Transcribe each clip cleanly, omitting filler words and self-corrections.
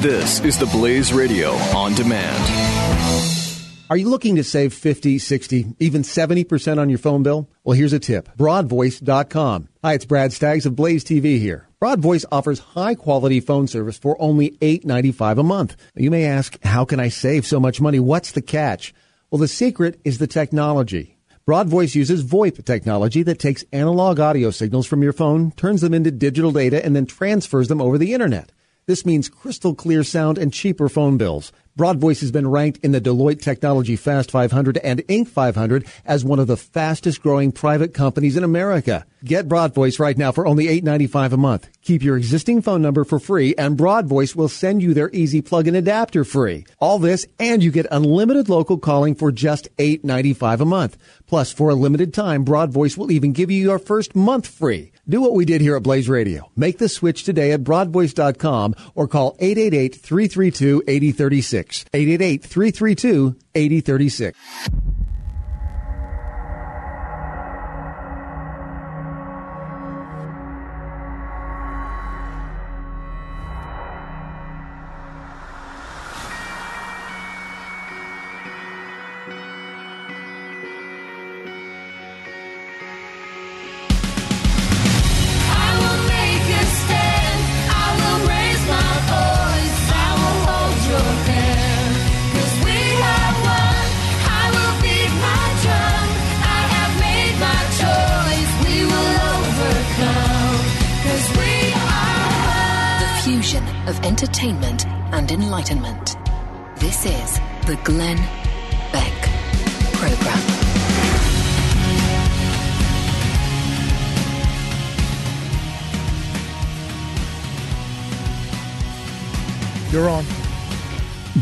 This is the Blaze Radio On Demand. Are you looking to save 50, 60, even 70% on your phone bill? Well, here's a tip. Broadvoice.com. Hi, it's Brad Staggs of Blaze TV here. Broadvoice offers high-quality phone service for only $8.95 a month. You may ask, how can I save so much money? What's the catch? Well, the secret is the technology. Broadvoice uses VoIP technology that takes analog audio signals from your phone, turns them into digital data, and then transfers them over the internet. This means crystal clear sound and cheaper phone bills. Broadvoice has been ranked in the Deloitte Technology Fast 500 and Inc. 500 as one of the fastest growing private companies in America. Get Broadvoice right now for only $8.95 a month. Keep your existing phone number for free, and Broadvoice will send you their easy plug-in adapter free. All this, and you get unlimited local calling for just $8.95 a month. Plus, for a limited time, Broadvoice will even give you your first month free. Do what we did here at Blaze Radio. Make the switch today at broadvoice.com or call 888-332-8036. 888-332-8036. Entertainment and enlightenment. This is the Glenn Beck Program. You're on.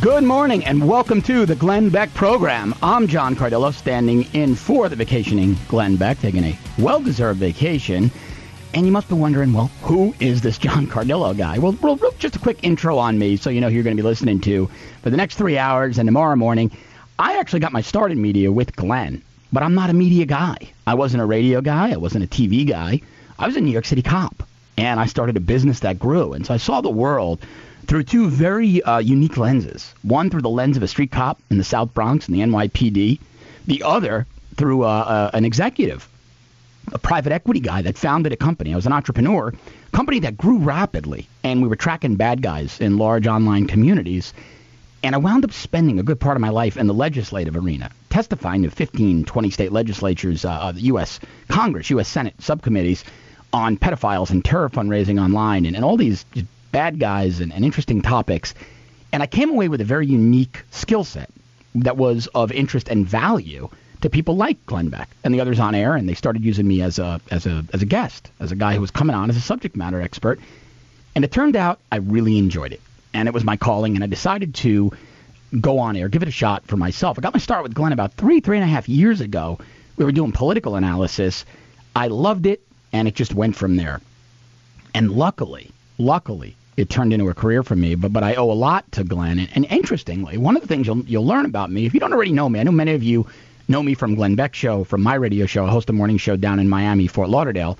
Good morning and welcome to the Glenn Beck Program. I'm John Cardillo, standing in for the vacationing Glenn Beck, taking a well-deserved vacation. And you must be wondering, well, who is this John Cardillo guy? Well, just a quick intro on me so you know who you're going to be listening to for the next 3 hours and tomorrow morning. I actually got my start in media with Glenn, but I'm not a media guy. I wasn't a radio guy. I wasn't a TV guy. I was a New York City cop, and I started a business that grew. And so I saw the world through two very unique lenses, one through the lens of a street cop in the South Bronx in the NYPD, the other through an executive, a private equity guy that founded a company. I was an entrepreneur, a company that grew rapidly, and we were tracking bad guys in large online communities. And I wound up spending a good part of my life in the legislative arena, testifying to 15, 20 state legislatures, the U.S. Congress, U.S. Senate subcommittees on pedophiles and terror fundraising online and all these bad guys and interesting topics. And I came away with a very unique skill set that was of interest and value to people like Glenn Beck and the others on air, and they started using me as a guest, as a guy who was coming on as a subject matter expert. And it turned out I really enjoyed it, and it was my calling, and I decided to go on air, give it a shot for myself. I got my start with Glenn about three and a half years ago. We were doing political analysis. I loved it, and it just went from there. And luckily, it turned into a career for me, but I owe a lot to Glenn. And interestingly, one of the things you'll learn about me, if you don't already know me, I know many of you know me from Glenn Beck Show, from my radio show. I host a morning show down in Miami, Fort Lauderdale,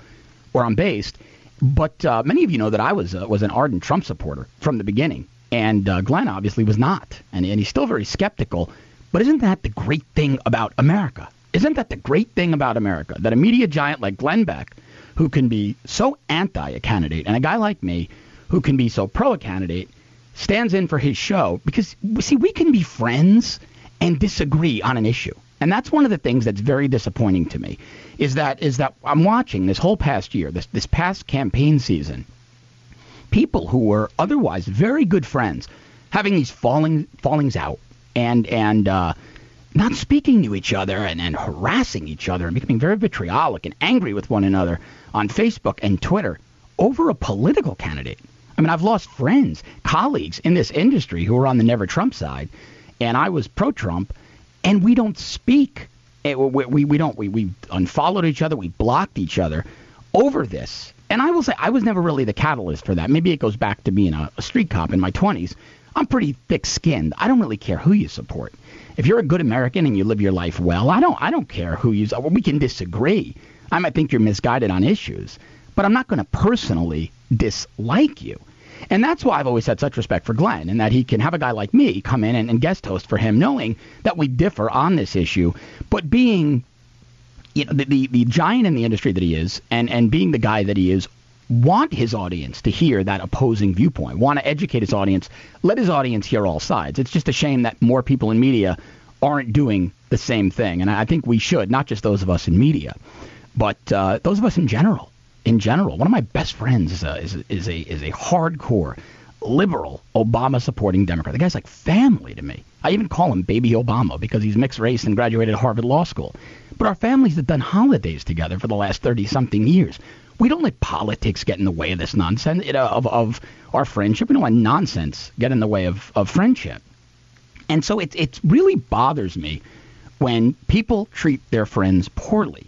where I'm based. But many of you know that I was an ardent Trump supporter from the beginning. And Glenn obviously was not. And he's still very skeptical. But isn't that the great thing about America? Isn't that the great thing about America? That a media giant like Glenn Beck, who can be so anti a candidate, and a guy like me, who can be so pro a candidate, stands in for his show. Because, see, we can be friends and disagree on an issue. And that's one of the things that's very disappointing to me, is that I'm watching this whole past year, this past campaign season, people who were otherwise very good friends having these fallings out and not speaking to each other and harassing each other and becoming very vitriolic and angry with one another on Facebook and Twitter over a political candidate. I mean, I've lost friends, colleagues in this industry who were on the Never Trump side, and I was pro-Trump. And we don't speak. We unfollowed each other. We blocked each other over this. And I will say I was never really the catalyst for that. Maybe it goes back to being a street cop in my 20s. I'm pretty thick-skinned. I don't really care who you support. If you're a good American and you live your life well, I don't care who you support. We can disagree. I might think you're misguided on issues, but I'm not going to personally dislike you. And that's why I've always had such respect for Glenn, and that he can have a guy like me come in and guest host for him, knowing that we differ on this issue, but being, you know, the giant in the industry that he is, and being the guy that he is, want his audience to hear that opposing viewpoint, want to educate his audience, let his audience hear all sides. It's just a shame that more people in media aren't doing the same thing, and I think we should, not just those of us in media, but those of us in general. One of my best friends is a hardcore liberal Obama supporting Democrat. The guy's like family to me. I even call him Baby Obama because he's mixed race and graduated Harvard Law School. But our families have done holidays together for the last 30-something years. We don't let politics get in the way of this nonsense, of our friendship. We don't let nonsense get in the way of friendship. And so it really bothers me when people treat their friends poorly.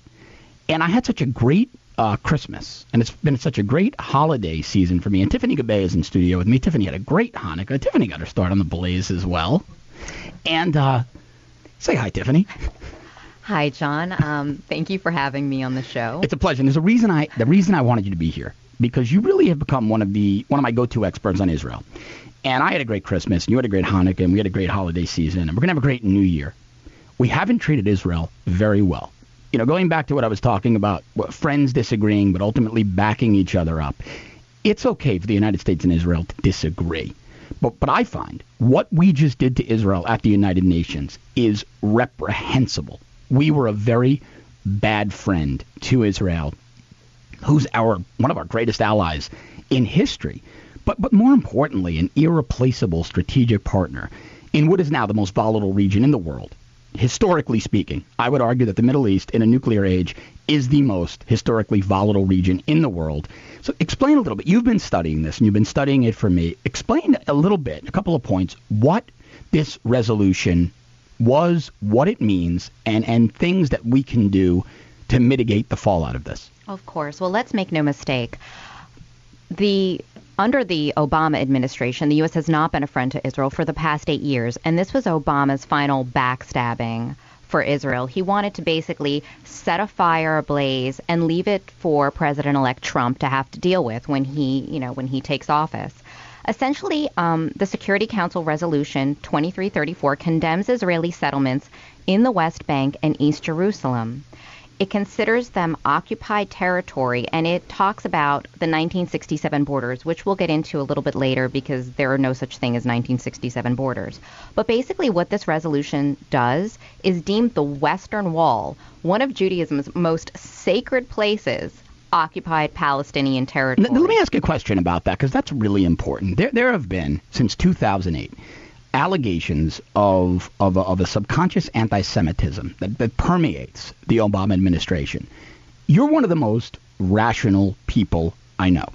And I had such a great Christmas, and it's been such a great holiday season for me. And Tiffany Gabay is in studio with me. Tiffany had a great Hanukkah. Tiffany got her start on the Blaze as well. And say hi, Tiffany. Hi, John. Thank you for having me on the show. It's a pleasure. And there's a reason I wanted you to be here, because you really have become one of my go-to experts on Israel. And I had a great Christmas, and you had a great Hanukkah, and we had a great holiday season, and we're going to have a great New Year. We haven't treated Israel very well. You know, going back to what I was talking about, friends disagreeing, but ultimately backing each other up. It's okay for the United States and Israel to disagree. But I find what we just did to Israel at the United Nations is reprehensible. We were a very bad friend to Israel, who's one of our greatest allies in history, but more importantly, an irreplaceable strategic partner in what is now the most volatile region in the world. Historically speaking, I would argue that the Middle East in a nuclear age is the most historically volatile region in the world. So explain a little bit. You've been studying this, and you've been studying it for me. Explain a little bit, a couple of points, what this resolution was, what it means, and things that we can do to mitigate the fallout of this. Of course. Well, let's make no mistake. Under the Obama administration, the U.S. has not been a friend to Israel for the past 8 years, and this was Obama's final backstabbing for Israel. He wanted to basically set a fire ablaze and leave it for President-elect Trump to have to deal with when he takes office. Essentially, the Security Council Resolution 2334 condemns Israeli settlements in the West Bank and East Jerusalem. It considers them occupied territory, and it talks about the 1967 borders, which we'll get into a little bit later because there are no such thing as 1967 borders. But basically what this resolution does is deem the Western Wall, one of Judaism's most sacred places, occupied Palestinian territory. Let me ask a question about that, because that's really important. There have been, since 2008, allegations of a subconscious anti-Semitism that permeates the Obama administration. You're one of the most rational people I know.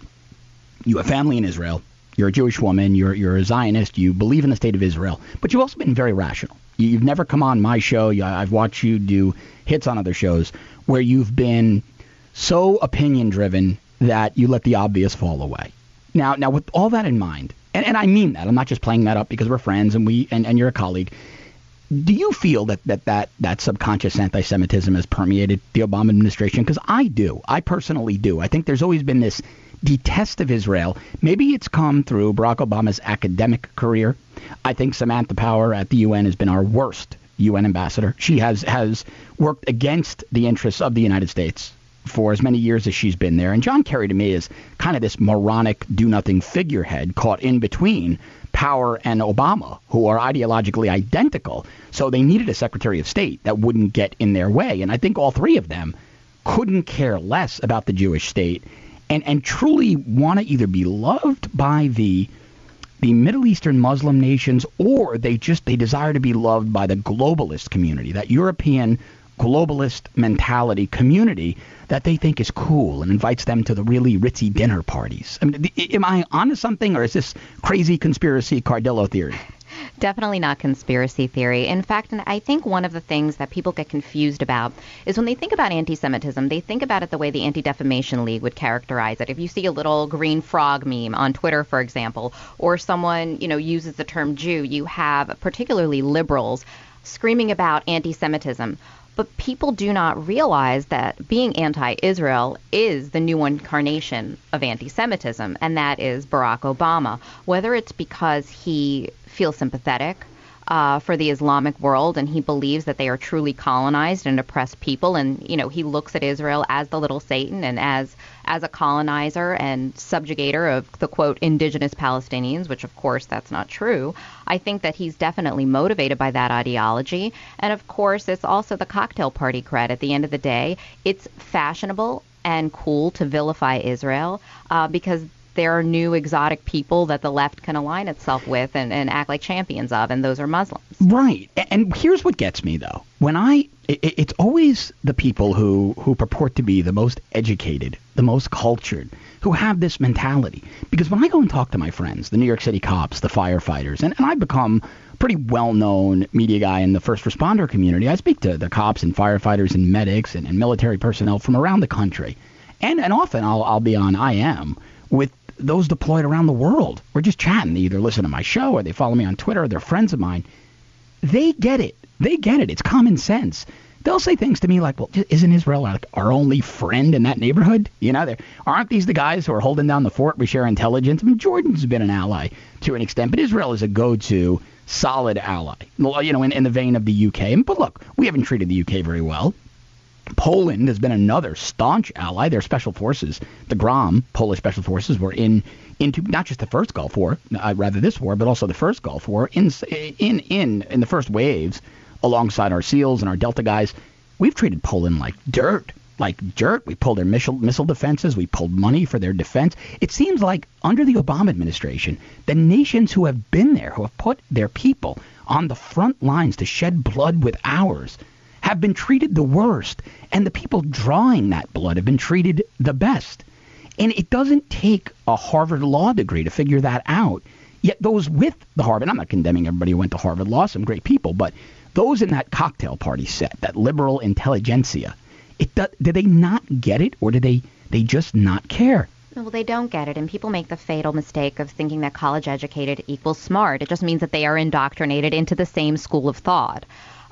You have family in Israel. You're a Jewish woman. You're a Zionist. You believe in the state of Israel. But you've also been very rational. You've never come on my show. I've watched you do hits on other shows where you've been so opinion-driven that you let the obvious fall away. Now with all that in mind, and I mean that. I'm not just playing that up because we're friends and and you're a colleague. Do you feel that subconscious anti-Semitism has permeated the Obama administration? Because I do. I personally do. I think there's always been this detest of Israel. Maybe it's come through Barack Obama's academic career. I think Samantha Power at the UN has been our worst UN ambassador. She has worked against the interests of the United States for as many years as she's been there. And John Kerry, to me, is kind of this moronic, do-nothing figurehead caught in between Power and Obama, who are ideologically identical. So they needed a Secretary of State that wouldn't get in their way. And I think all three of them couldn't care less about the Jewish state and truly want to either be loved by the Middle Eastern Muslim nations, or they desire to be loved by the globalist community, that European globalist mentality community that they think is cool and invites them to the really ritzy dinner parties. I mean, am I onto something, or is this crazy conspiracy Cardillo theory? Definitely not conspiracy theory. In fact, and I think one of the things that people get confused about is when they think about anti-Semitism, they think about it the way the Anti-Defamation League would characterize it. If you see a little green frog meme on Twitter, for example, or someone, uses the term Jew, you have particularly liberals screaming about anti-Semitism. But people do not realize that being anti-Israel is the new incarnation of anti-Semitism, and that is Barack Obama. Whether it's because he feels sympathetic for the Islamic world and he believes that they are truly colonized and oppressed people, and, you know, he looks at Israel as the little Satan and as a colonizer and subjugator of the, quote, indigenous Palestinians, which, of course, that's not true. I think that he's definitely motivated by that ideology. And, of course, it's also the cocktail party cred. At the end of the day, it's fashionable and cool to vilify Israel because there are new exotic people that the left can align itself with and act like champions of, and those are Muslims. Right. And here's what gets me, though. It's always the people who purport to be the most educated, the most cultured, who have this mentality. Because when I go and talk to my friends, the New York City cops, the firefighters, and I've become a pretty well-known media guy in the first responder community. I speak to the cops and firefighters and medics and military personnel from around the country. And often I'll be on IM with those deployed around the world. We're just chatting. They either listen to my show or they follow me on Twitter or they're friends of mine. They get it. They get it. It's common sense. They'll say things to me like, well, isn't Israel like our only friend in that neighborhood? You know, aren't these the guys who are holding down the fort? We share intelligence. I mean, Jordan's been an ally to an extent, but Israel is a go-to solid ally, you know, in the vein of the UK. But look, we haven't treated the UK very well. Poland has been another staunch ally. Their special forces, the Grom, Polish special forces, were into not just the first Gulf War, rather this war, but also the first Gulf War in the first waves, alongside our SEALs and our Delta guys. We've treated Poland like dirt, We pulled their missile defenses. We pulled money for their defense. It seems like under the Obama administration, the nations who have been there, who have put their people on the front lines to shed blood with ours, have been treated the worst, and the people drawing that blood have been treated the best. And it doesn't take a Harvard Law degree to figure that out. Yet those with the Harvard, I'm not condemning everybody who went to Harvard Law, some great people, but those in that cocktail party set, that liberal intelligentsia, do they not get it, or do they just not care? Well, they don't get it, and people make the fatal mistake of thinking that college-educated equals smart. It just means that they are indoctrinated into the same school of thought.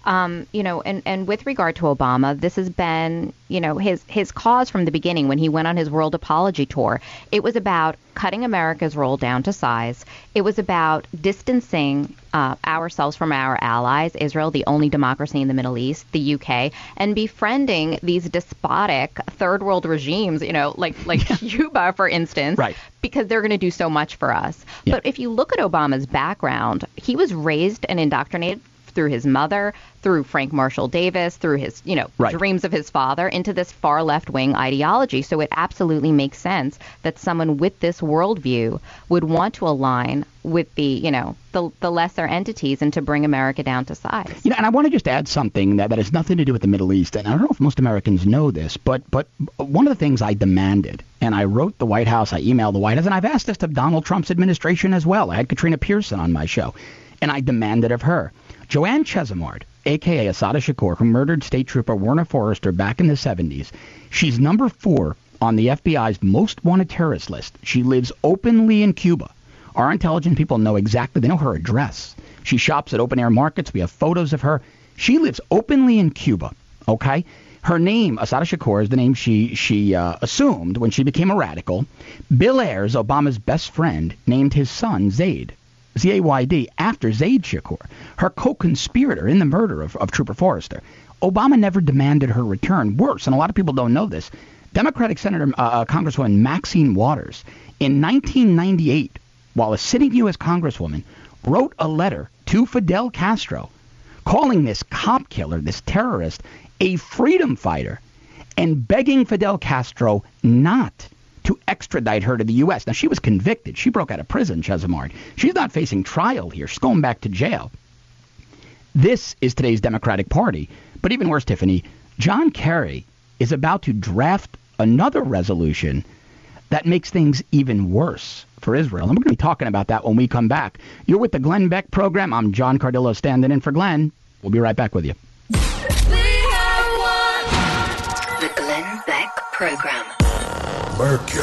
You know, and with regard to Obama, this has been, you know, his cause from the beginning when he went on his world apology tour. It was about cutting America's role down to size. It was about distancing ourselves from our allies, Israel, the only democracy in the Middle East, the UK, and befriending these despotic third world regimes, you know, like Cuba, for instance, right, because they're going to do so much for us. Yeah. But if you look at Obama's background, he was raised and indoctrinated through his mother, through Frank Marshall Davis, through his, you know, right, dreams of his father, into this far left-wing ideology. So it absolutely makes sense that someone with this worldview would want to align with the, you know, the lesser entities and to bring America down to size. You know, and I want to just add something that has nothing to do with the Middle East. And I don't know if most Americans know this, but one of the things I demanded, and I wrote the White House, I emailed the White House, and I've asked this to Donald Trump's administration as well. I had Katrina Pearson on my show, and I demanded of her. Joanne Chesimard, a.k.a. Asada Shakur, who murdered State Trooper Werner Forrester back in the 70s, she's number 4 on the FBI's most wanted terrorist list. She lives openly in Cuba. Our intelligence people know exactly. They know her address. She shops at open-air markets. We have photos of her. She lives openly in Cuba, okay? Her name, Asada Shakur, is the name she assumed when she became a radical. Bill Ayers, Obama's best friend, named his son Zayd. Z-A-Y-D, after Zayd Shakur, her co-conspirator in the murder of Trooper Forrester. Obama never demanded her return. Worse, and a lot of people don't know this, Democratic Senator Congresswoman Maxine Waters, in 1998, while a sitting U.S. Congresswoman, wrote a letter to Fidel Castro calling this cop killer, this terrorist, a freedom fighter, and begging Fidel Castro not to extradite her to the U.S. Now, she was convicted. She broke out of prison, Chesimard. She's not facing trial here. She's going back to jail. This is today's Democratic Party. But even worse, Tiffany, John Kerry is about to draft another resolution that makes things even worse for Israel. And we're going to be talking about that when we come back. You're with the Glenn Beck Program. I'm John Cardillo standing in for Glenn. We'll be right back with you. We have won. The Glenn Beck Program. Mercury.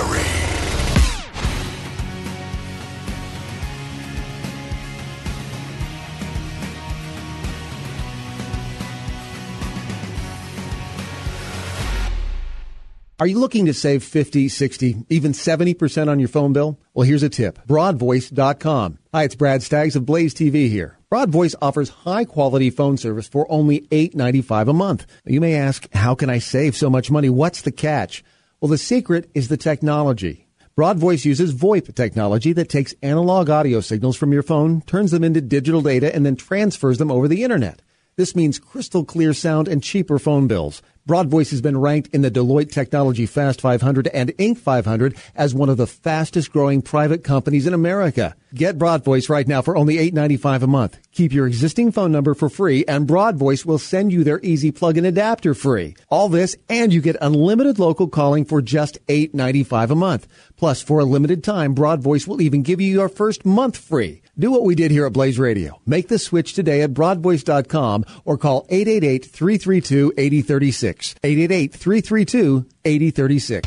Are you looking to save 50, 60, even 70% on your phone bill? Well, here's a tip. Broadvoice.com. Hi, it's Brad Staggs of Blaze TV here. Broadvoice offers high-quality phone service for only $8.95 a month. You may ask, how can I save so much money? What's the catch? Well, the secret is the technology. Broadvoice uses VoIP technology that takes analog audio signals from your phone, turns them into digital data, and then transfers them over the internet. This means crystal clear sound and cheaper phone bills. Broadvoice has been ranked in the Deloitte Technology Fast 500 and Inc. 500 as one of the fastest growing private companies in America. Get Broadvoice right now for only $8.95 a month. Keep your existing phone number for free, and Broadvoice will send you their easy plug-in adapter free. All this, and you get unlimited local calling for just $8.95 a month. Plus, for a limited time, Broadvoice will even give you your first month free. Do what we did here at Blaze Radio. Make the switch today at broadvoice.com or call 888-332-8036. 888-332-8036.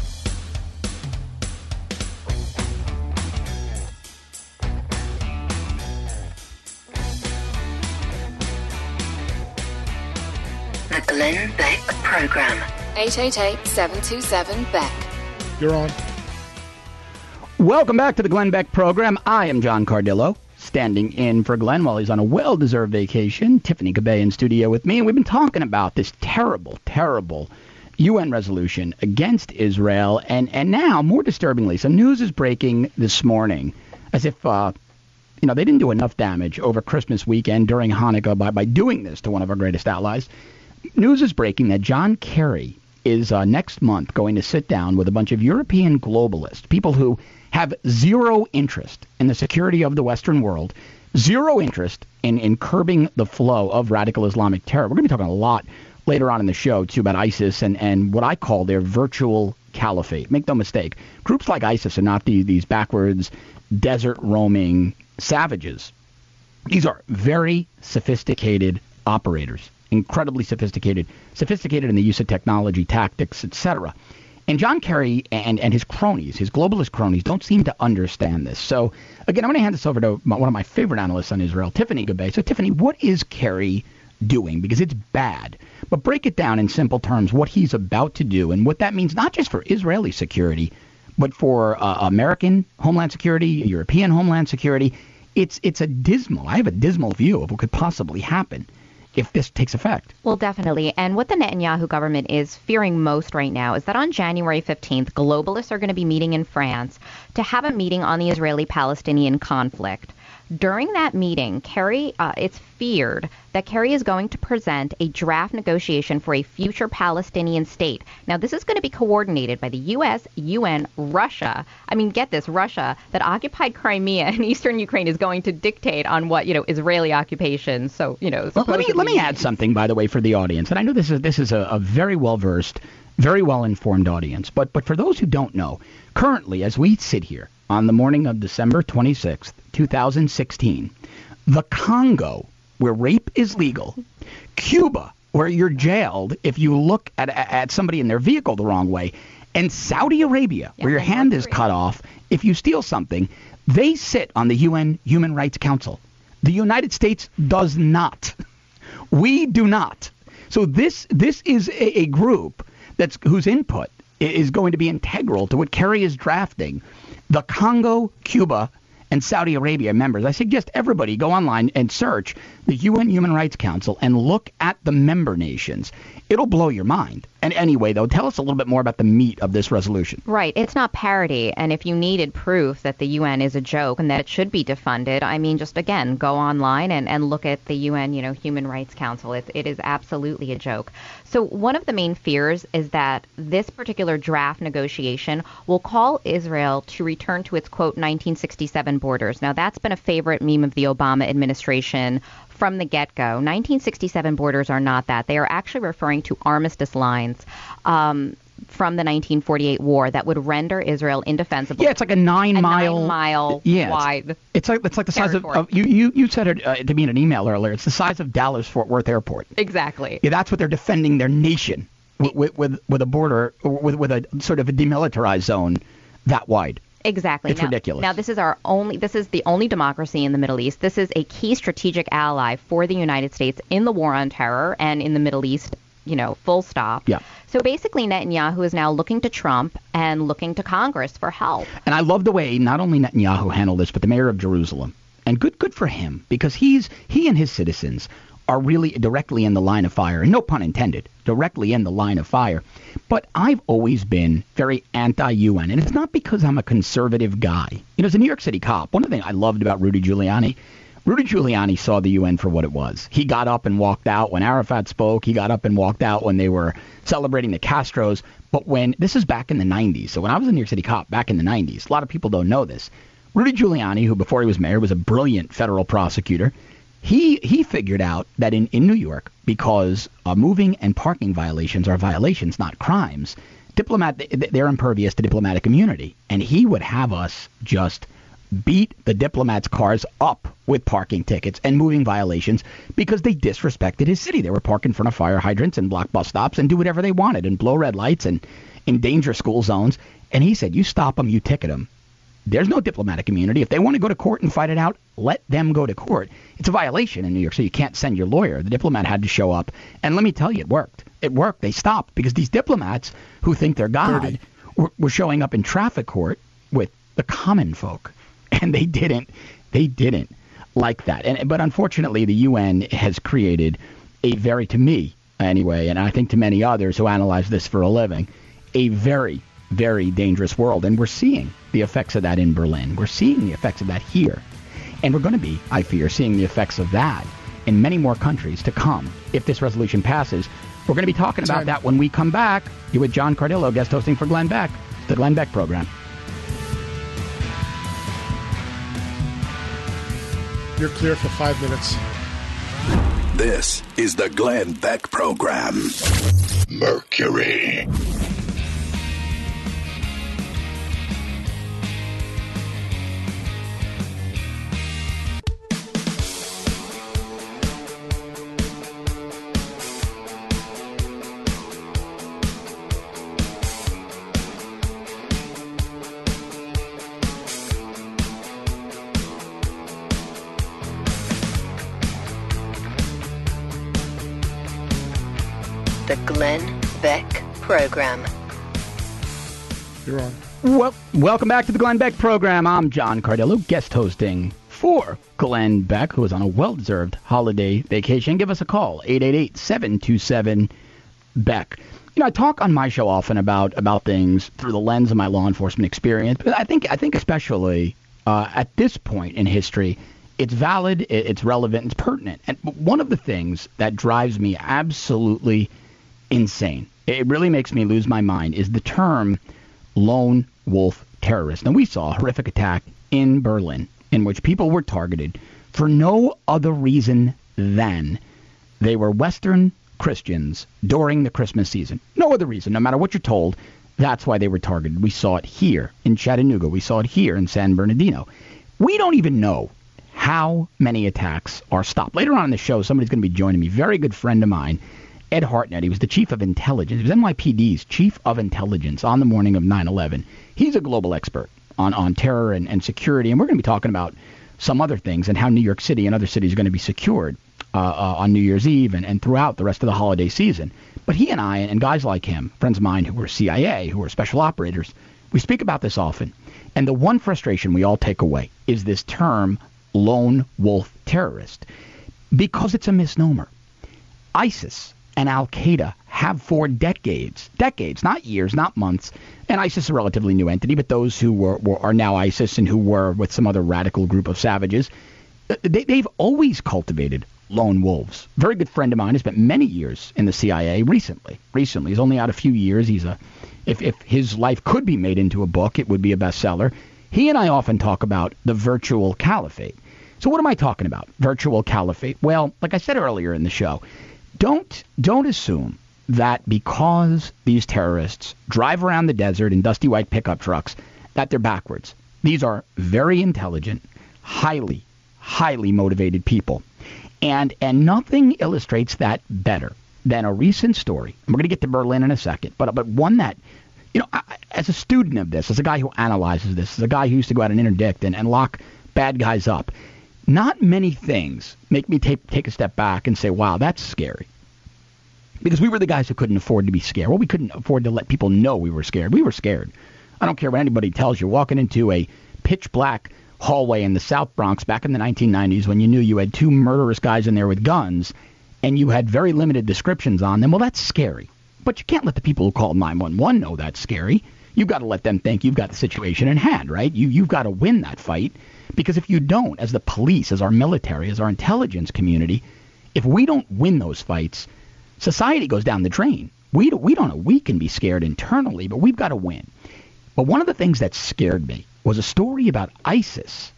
The Glenn Beck Program. 888-727-BECK. You're on. Welcome back to the Glenn Beck Program. I am John Cardillo, standing in for Glenn while he's on a well-deserved vacation. Tiffany Gabay in studio with me, and we've been talking about this terrible, terrible UN resolution against Israel, and now, more disturbingly, some news is breaking this morning, as if, they didn't do enough damage over Christmas weekend during Hanukkah by doing this to one of our greatest allies. News is breaking that John Kerry is next month going to sit down with a bunch of European globalists, people who have zero interest in the security of the Western world, zero interest in curbing the flow of radical Islamic terror. We're going to be talking a lot later on in the show, too, about ISIS and what I call their virtual caliphate. Make no mistake, groups like ISIS are not these backwards, desert-roaming savages. These are very sophisticated operators, incredibly sophisticated in the use of technology, tactics, etc. And John Kerry and his cronies, his globalist cronies, don't seem to understand this. So, again, I'm going to hand this over to one of my favorite analysts on Israel, Tiffany Gabay. So, Tiffany, what is Kerry doing? Because it's bad. But break it down in simple terms, what he's about to do and what that means, not just for Israeli security, but for American homeland security, European homeland security. It's a dismal, I have a dismal view of what could possibly happen if this takes effect. Well, definitely. And what the Netanyahu government is fearing most right now is that on January 15th, globalists are going to be meeting in France to have a meeting on the Israeli-Palestinian conflict. During that meeting, it's feared that Kerry is going to present a draft negotiation for a future Palestinian state. Now, this is going to be coordinated by the U.S., UN, Russia. I mean, get this, Russia, that occupied Crimea and eastern Ukraine is going to dictate on what, Israeli occupation. So, let me add something, by the way, for the audience. And I know this is a very well-versed, very well-informed audience. But for those who don't know, currently, as we sit here, on the morning of December 26th, 2016, the Congo, where rape is legal, Cuba, where you're jailed if you look at somebody in their vehicle the wrong way, and Saudi Arabia, where your hand is cut off if you steal something, they sit on the UN Human Rights Council. The United States does not. We do not. So this is a group whose input is going to be integral to what Kerry is drafting. The Congo, Cuba, and Saudi Arabia members. I suggest everybody go online and search the UN Human Rights Council and look at the member nations. It'll blow your mind. And anyway, though, tell us a little bit more about the meat of this resolution. Right. It's not parity. And if you needed proof that the UN is a joke and that it should be defunded, I mean, just again, go online and look at the UN, Human Rights Council. It is absolutely a joke. So one of the main fears is that this particular draft negotiation will call Israel to return to its, quote, 1967 borders. Now, that's been a favorite meme of the Obama administration from the get-go. 1967 borders are not that. They are actually referring to armistice lines from the 1948 war that would render Israel indefensible. Yeah, it's like a nine-mile wide. It's like the size of you said it to me in an email earlier. It's the size of Dallas-Fort Worth Airport. Exactly. Yeah, that's what they're defending, their nation with a border with a sort of a demilitarized zone that wide. Exactly. It's ridiculous. Now, this is the only democracy in the Middle East. This is a key strategic ally for the United States in the war on terror and in the Middle East you know, full stop. Yeah. So basically Netanyahu is now looking to Trump and looking to Congress for help. And I love the way not only Netanyahu handled this, but the mayor of Jerusalem. And good for him, because he and his citizens are really directly in the line of fire, and no pun intended, directly in the line of fire. But I've always been very anti-UN, and it's not because I'm a conservative guy. You know, as a New York City cop, one of the things I loved about Rudy Giuliani saw the UN for what it was. He got up and walked out when Arafat spoke. He got up and walked out when they were celebrating the Castros. But when, this is back in the 90s, so when I was a New York City cop back in the 90s, a lot of people don't know this, Rudy Giuliani, who before he was mayor was a brilliant federal prosecutor, he figured out that in New York, because moving and parking violations are violations, not crimes, they're impervious to diplomatic immunity. And he would have us just beat the diplomats' cars up with parking tickets and moving violations because they disrespected his city. They were parked in front of fire hydrants and block bus stops and do whatever they wanted and blow red lights and endanger school zones. And he said, you stop them, you ticket them. There's no diplomatic immunity. If they want to go to court and fight it out, let them go to court. It's a violation in New York, so you can't send your lawyer. The diplomat had to show up. And let me tell you, it worked. It worked. They stopped because these diplomats who think they're God were showing up in traffic court with the common folk. And they didn't like that. But unfortunately, the UN has created a very, to me anyway, and I think to many others who analyze this for a living, a very, very dangerous world. And we're seeing the effects of that in Berlin. We're seeing the effects of that here. And we're going to be, I fear, seeing the effects of that in many more countries to come if this resolution passes. We're going to be talking about that when we come back. You're with John Cardillo, guest hosting for Glenn Beck, the Glenn Beck Program. You're clear for 5 minutes. This is the Glenn Beck Program. Mercury. Glenn Beck Program. You're on. Well, welcome back to the Glenn Beck Program. I'm John Cardillo, guest hosting for Glenn Beck, who is on a well-deserved holiday vacation. Give us a call, 888-727-BECK. You know, I talk on my show often about things through the lens of my law enforcement experience, but I think especially at this point in history, it's valid, it's relevant, it's pertinent. And one of the things that drives me absolutely insane, it really makes me lose my mind, is the term lone wolf terrorist. And we saw a horrific attack in Berlin in which people were targeted for no other reason than they were Western Christians during the Christmas season. No other reason. No matter what you're told, that's why they were targeted. We saw it here in Chattanooga. We saw it here in San Bernardino. We don't even know how many attacks are stopped. Later on in the show, somebody's going to be joining me, very good friend of mine, Ed Hartnett. He was the chief of intelligence. He was NYPD's chief of intelligence on the morning of 9/11. He's a global expert on terror and security, and we're going to be talking about some other things and how New York City and other cities are going to be secured on New Year's Eve and throughout the rest of the holiday season. But he and I and guys like him, friends of mine who were CIA, who were special operators, we speak about this often. And the one frustration we all take away is this term lone wolf terrorist, because it's a misnomer. ISIS and Al-Qaeda have for decades, not years, not months, and ISIS is a relatively new entity, but those who were are now ISIS and who were with some other radical group of savages, they've always cultivated lone wolves. A very good friend of mine has spent many years in the CIA recently. He's only out a few years. He's if his life could be made into a book, it would be a bestseller. He and I often talk about the virtual caliphate. So what am I talking about? Virtual caliphate. Well, like I said earlier in the show, Don't assume that because these terrorists drive around the desert in dusty white pickup trucks that they're backwards. These are very intelligent, highly, highly motivated people. And nothing illustrates that better than a recent story. And we're going to get to Berlin in a second, but one that, you know, as a student of this, as a guy who analyzes this, as a guy who used to go out and interdict and lock bad guys up, not many things make me take a step back and say, wow, that's scary. because we were the guys who couldn't afford to be scared. Well, we couldn't afford to let people know we were scared. We were scared. I don't care what anybody tells you. Walking into a pitch black hallway in the South Bronx back in the 1990s when you knew you had two murderous guys in there with guns and you had very limited descriptions on them, well, that's scary. But you can't let the people who call 911 know that's scary. You've got to let them think you've got the situation in hand, right? You've got to win that fight, because if you don't, as the police, as our military, as our intelligence community, if we don't win those fights, society goes down the drain. We don't know. We can be scared internally, but we've got to win. But one of the things that scared me was a story about ISIS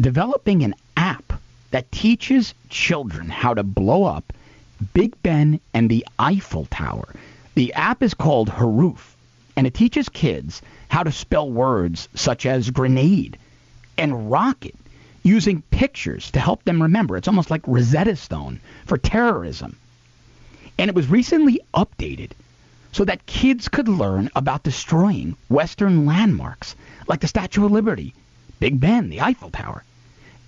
developing an app that teaches children how to blow up Big Ben and the Eiffel Tower. The app is called Haruf, and it teaches kids how to spell words such as grenade and rocket using pictures to help them remember. It's almost like Rosetta Stone for terrorism. And it was recently updated so that kids could learn about destroying Western landmarks like the Statue of Liberty, Big Ben, the Eiffel Tower.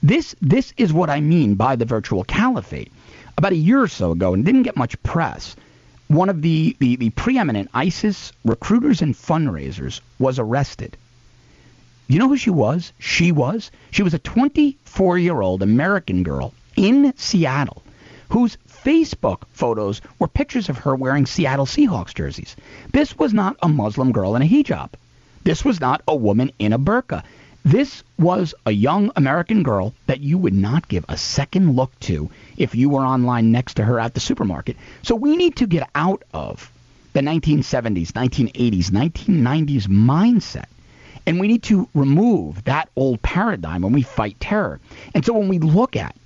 This is what I mean by the virtual caliphate. About a year or so ago, and didn't get much press, one of the preeminent ISIS recruiters and fundraisers was arrested. You know who she was? She was a 24-year-old American girl in Seattle whose Facebook photos were pictures of her wearing Seattle Seahawks jerseys. This was not a Muslim girl in a hijab. This was not a woman in a burqa. This was a young American girl that you would not give a second look to if you were online next to her at the supermarket. So we need to get out of the 1970s, 1980s, 1990s mindset. And we need to remove that old paradigm when we fight terror. And so when we look at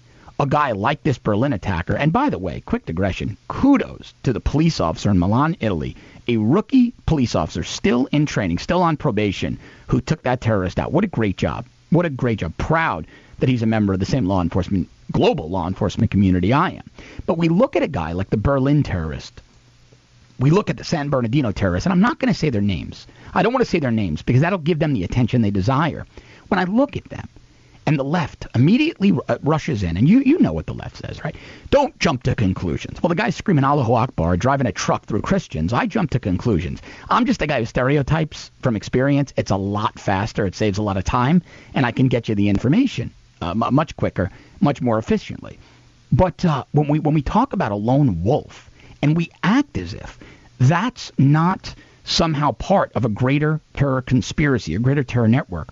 a guy like this Berlin attacker, and by the way, quick digression, kudos to the police officer in Milan, Italy, a rookie police officer still in training, still on probation, who took that terrorist out. What a great job. What a great job. Proud that he's a member of the same law enforcement, global law enforcement community I am. But we look at a guy like the Berlin terrorist. We look at the San Bernardino terrorists, and I'm not going to say their names. I don't want to say their names because that'll give them the attention they desire. When I look at them, and the left immediately rushes in, and you know what the left says, right? Don't jump to conclusions. Well, the guy's screaming Allahu Akbar, driving a truck through Christians. I jump to conclusions. I'm just a guy who stereotypes from experience. It's a lot faster. It saves a lot of time, and I can get you the information much quicker, much more efficiently. But when we talk about a lone wolf, and we act as if that's not somehow part of a greater terror conspiracy, a greater terror network,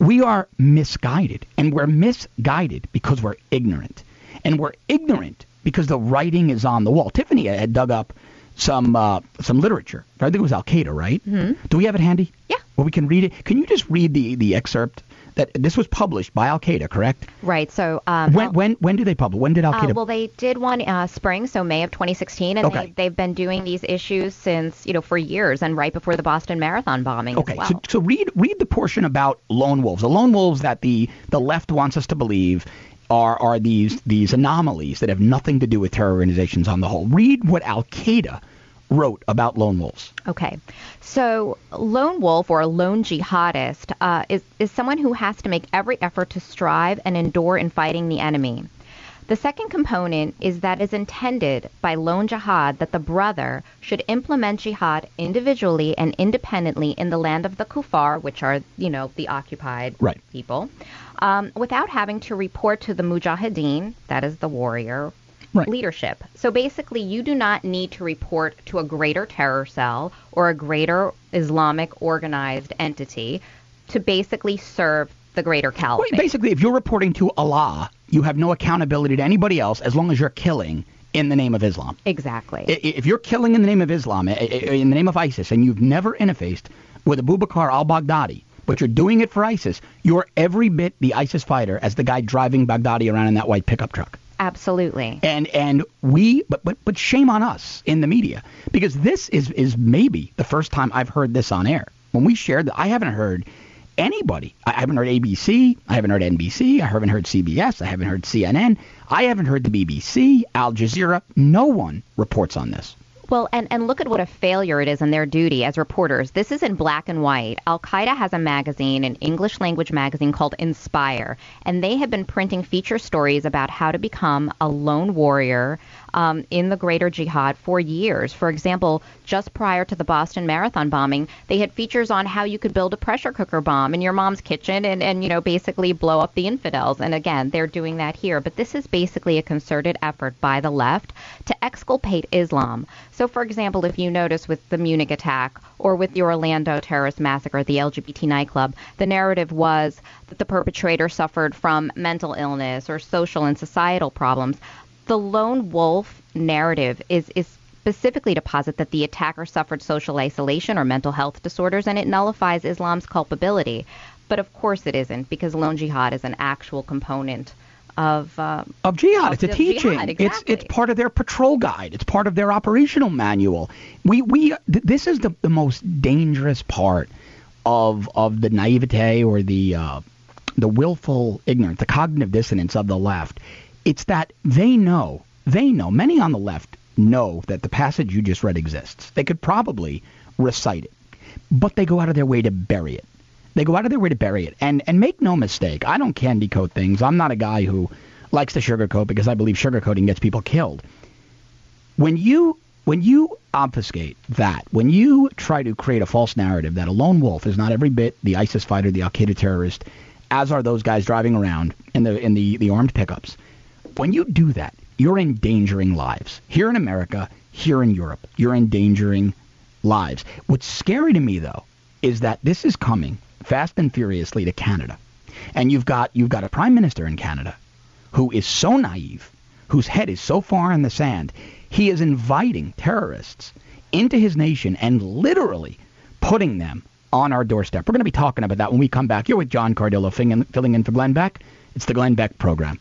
we are misguided. And we're misguided because we're ignorant. And we're ignorant because the writing is on the wall. Tiffany had dug up some literature. I think it was Al-Qaeda, right? Mm-hmm. Do we have it handy? Yeah. Well, we can read it. Can you just read the excerpt? That this was published by Al-Qaeda, correct? Right. So when did they publish? When did Al-Qaeda? Well, they did one spring, so May of 2016, and okay. They've been doing these issues since for years, and right before the Boston Marathon bombing. Okay. As well. So read the portion about lone wolves. The lone wolves that the left wants us to believe are these anomalies that have nothing to do with terror organizations on the whole. Read what Al-Qaeda wrote about lone wolves. Okay. So lone wolf or a lone jihadist is someone who has to make every effort to strive and endure in fighting the enemy. The second component is that it is intended by lone jihad that the brother should implement jihad individually and independently in the land of the kuffar, which are, the occupied right. people, without having to report to the mujahideen, that is the warrior, right. leadership. So basically, you do not need to report to a greater terror cell or a greater Islamic organized entity to basically serve the greater caliphate. Well, basically, if you're reporting to Allah, you have no accountability to anybody else as long as you're killing in the name of Islam. Exactly. If you're killing in the name of Islam, in the name of ISIS, and you've never interfaced with Abu Bakr al-Baghdadi, but you're doing it for ISIS, you're every bit the ISIS fighter as the guy driving Baghdadi around in that white pickup truck. Absolutely. And we, but shame on us in the media, because this is maybe the first time I've heard this on air. When we shared that, I haven't heard anybody. I haven't heard ABC. I haven't heard NBC. I haven't heard CBS. I haven't heard CNN. I haven't heard the BBC, Al Jazeera. No one reports on this. Well, and look at what a failure it is in their duty as reporters. This is in black and white. Al-Qaeda has a magazine, an English language magazine called Inspire, and they have been printing feature stories about how to become a lone warrior, in the greater jihad for years. For example, just prior to the Boston Marathon bombing, they had features on how you could build a pressure cooker bomb in your mom's kitchen and you know, basically blow up the infidels. And again, they're doing that here. But this is basically a concerted effort by the left to exculpate Islam. So, for example, if you notice with the Munich attack or with the Orlando terrorist massacre at the LGBT nightclub, the narrative was that the perpetrator suffered from mental illness or social and societal problems. The lone wolf narrative is specifically to posit that the attacker suffered social isolation or mental health disorders, and it nullifies Islam's culpability. But of course it isn't, because lone jihad is an actual component of jihad. It's a teaching. Jihad, exactly. It's part of their patrol guide. It's part of their operational manual. This is the most dangerous part of the naivete or the willful ignorance, the cognitive dissonance of the left. It's that they know, many on the left know that the passage you just read exists. They could probably recite it, but they go out of their way to bury it. They go out of their way to bury it. And make no mistake, I don't candy coat things. I'm not a guy who likes to sugarcoat, because I believe sugarcoating gets people killed. When you obfuscate that, when you try to create a false narrative that a lone wolf is not every bit the ISIS fighter, the Al-Qaeda terrorist, as are those guys driving around in the armed pickups, when you do that, you're endangering lives. Here in America, here in Europe, you're endangering lives. What's scary to me, though, is that this is coming fast and furiously to Canada. And you've got a prime minister in Canada who is so naive, whose head is so far in the sand, he is inviting terrorists into his nation and literally putting them on our doorstep. We're going to be talking about that when we come back. You're with John Cardillo, filling in for Glenn Beck. It's the Glenn Beck Program.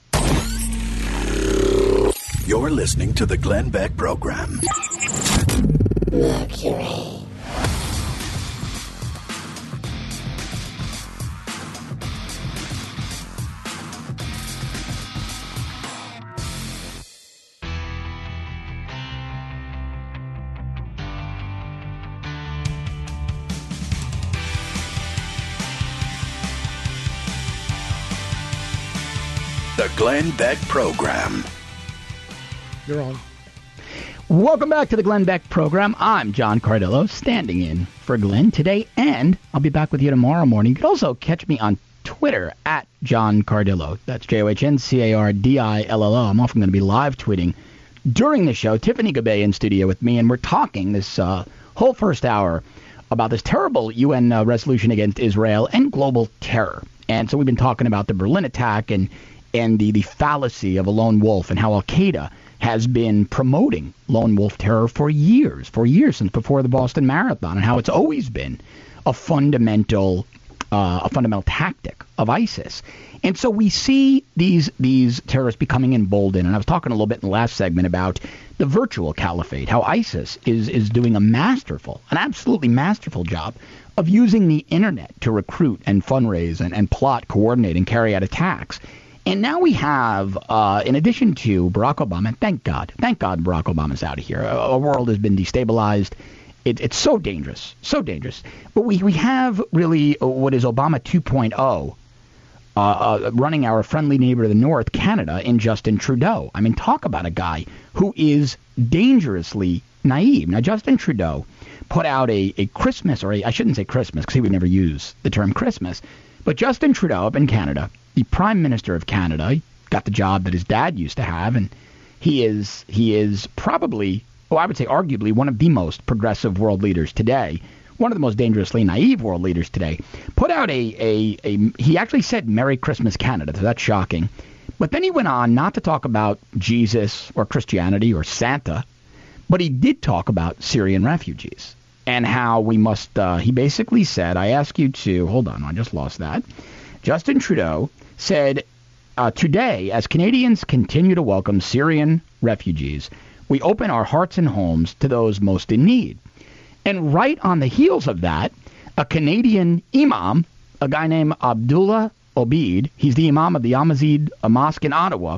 You're listening to the Glenn Beck Program. Mercury. The Glenn Beck Program. You're on. Welcome back to the Glenn Beck Program. I'm John Cardillo, standing in for Glenn today, and I'll be back with you tomorrow morning. You can also catch me on Twitter at John Cardillo. That's JOHNCARDILLO. I'm often going to be live tweeting during the show. Tiffany Gabay in studio with me, and we're talking this whole first hour about this terrible UN resolution against Israel and global terror. And so we've been talking about the Berlin attack and the fallacy of a lone wolf, and how Al-Qaeda has been promoting lone wolf terror for years, since before the Boston Marathon, and how it's always been a fundamental tactic of ISIS. And so we see these terrorists becoming emboldened. And I was talking a little bit in the last segment about the virtual caliphate, how ISIS is doing an absolutely masterful job of using the internet to recruit and fundraise and plot, coordinate, and carry out attacks. And now we have, in addition to Barack Obama, and thank God Barack Obama's out of here. Our world has been destabilized. It's so dangerous. But we have really what is Obama 2.0 running our friendly neighbor to the north, Canada, in Justin Trudeau. I mean, talk about a guy who is dangerously naive. Now, Justin Trudeau put out a Christmas, or I shouldn't say Christmas, because he would never use the term Christmas, but Justin Trudeau up in Canada, the Prime Minister of Canada, he got the job that his dad used to have, and he is probably, I would say arguably, one of the most progressive world leaders today, one of the most dangerously naive world leaders today, put out he actually said Merry Christmas Canada, so that's shocking. But then he went on not to talk about Jesus or Christianity or Santa, but he did talk about Syrian refugees and how we must, he basically said, I ask you to, hold on, I just lost that. Justin Trudeau said, today, as Canadians continue to welcome Syrian refugees, we open our hearts and homes to those most in need. And right on the heels of that, a Canadian imam, a guy named Abdullah Obeid, he's the imam of the Al Mazid Mosque in Ottawa,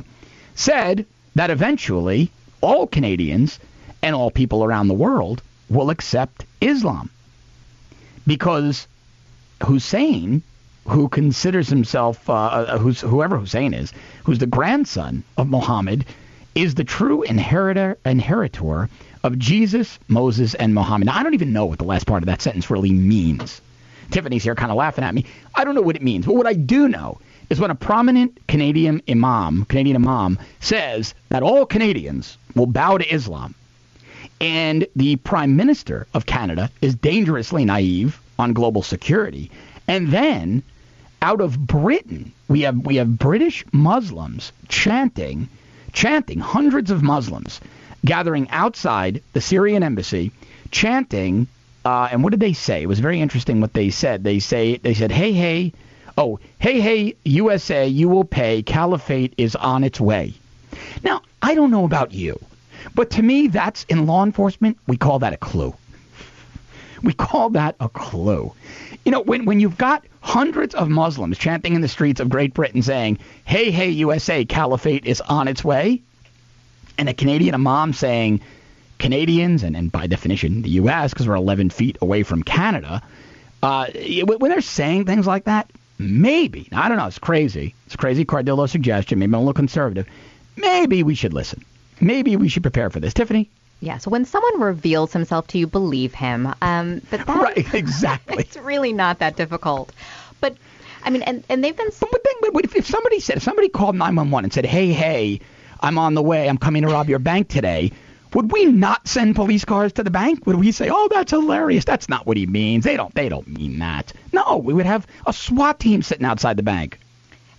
said that eventually all Canadians and all people around the world will accept Islam. Because Hussein, who considers himself, whoever Hussein is, who's the grandson of Muhammad, is the true inheritor of Jesus, Moses, and Muhammad. Now, I don't even know what the last part of that sentence really means. Tiffany's here kind of laughing at me. I don't know what it means. But what I do know is when a prominent Canadian imam says that all Canadians will bow to Islam, and the Prime Minister of Canada is dangerously naive on global security, and then out of Britain we have British Muslims chanting, hundreds of Muslims gathering outside the Syrian embassy chanting, and what did they say? It was very interesting what they said. They said, hey, USA, you will pay. Caliphate is on its way. Now, I don't know about you, but to me, that's in law enforcement. We call that a clue. We call that a clue. You know, when you've got hundreds of Muslims chanting in the streets of Great Britain saying, hey, USA, caliphate is on its way, and a Canadian imam saying, Canadians, and by definition, the U.S., because we're 11 feet away from Canada, when they're saying things like that, maybe, I don't know, it's crazy. It's a crazy Cardillo suggestion. Maybe I'm a little conservative. Maybe we should listen. Maybe we should prepare for this. Tiffany? Yeah, so when someone reveals himself to you, believe him. But that, right, exactly. It's really not that difficult. But, I mean, and they've been saying... But if somebody called 911 and said, hey, I'm on the way, I'm coming to rob your bank today, would we not send police cars to the bank? Would we say, oh, that's hilarious. That's not what he means. They don't mean that. No, we would have a SWAT team sitting outside the bank.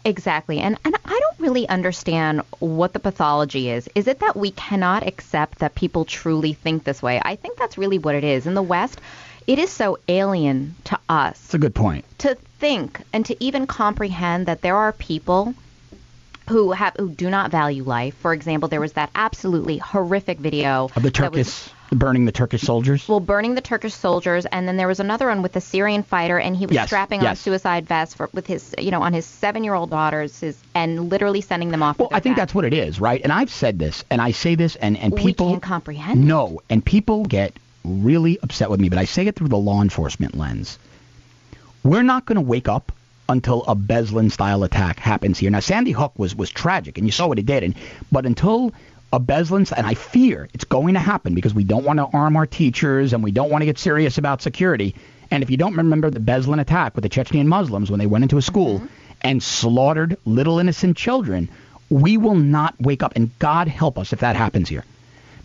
Exactly. And I don't really understand what the pathology is. Is it that we cannot accept that people truly think this way? I think that's really what it is. In the West, it is so alien to us. That's a good point. To think and to even comprehend that there are people who do not value life. For example, there was that absolutely horrific video of the Turkish burning the Turkish soldiers. Well, burning the Turkish soldiers, and then there was another one with the Syrian fighter, and he was strapping on a suicide vest with his, on his 7-year-old daughters, and literally sending them off. Well, I think that's what it is, right? And I've said this, and I say this, and people can't comprehend. No, and people get really upset with me, but I say it through the law enforcement lens. We're not going to wake up until a Beslan-style attack happens here. Now, Sandy Hook was tragic, and you saw what it did. But until a Beslan, and I fear it's going to happen because we don't want to arm our teachers and we don't want to get serious about security. And if you don't remember the Beslan attack with the Chechen Muslims when they went into a school and slaughtered little innocent children, we will not wake up. And God help us if that happens here.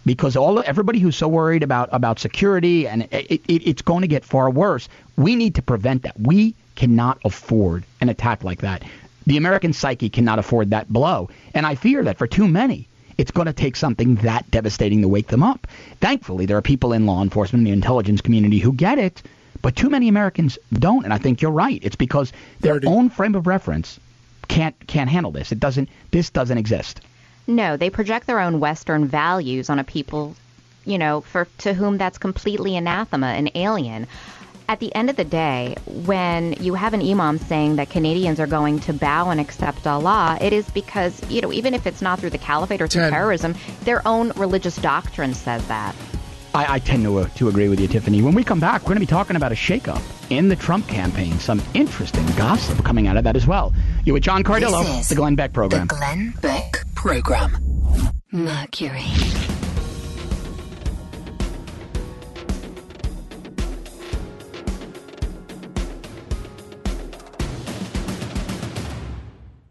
Because everybody who's so worried about security, and it's going to get far worse. We need to prevent that. We cannot afford an attack like that. The American psyche cannot afford that blow. And I fear that for too many, it's going to take something that devastating to wake them up. Thankfully, there are people in law enforcement and the intelligence community who get it, but too many Americans don't. And I think you're right. It's because their own frame of reference can't handle this. This doesn't exist. No, they project their own Western values on a people, to whom that's completely anathema and alien. At the end of the day, when you have an imam saying that Canadians are going to bow and accept Allah, it is because, even if it's not through the caliphate or through terrorism, their own religious doctrine says that. I tend to agree with you, Tiffany. When we come back, we're going to be talking about a shakeup in the Trump campaign. Some interesting gossip coming out of that as well. You're with John Cardillo, The Glenn Beck Program. The Glenn Beck Program. Mercury.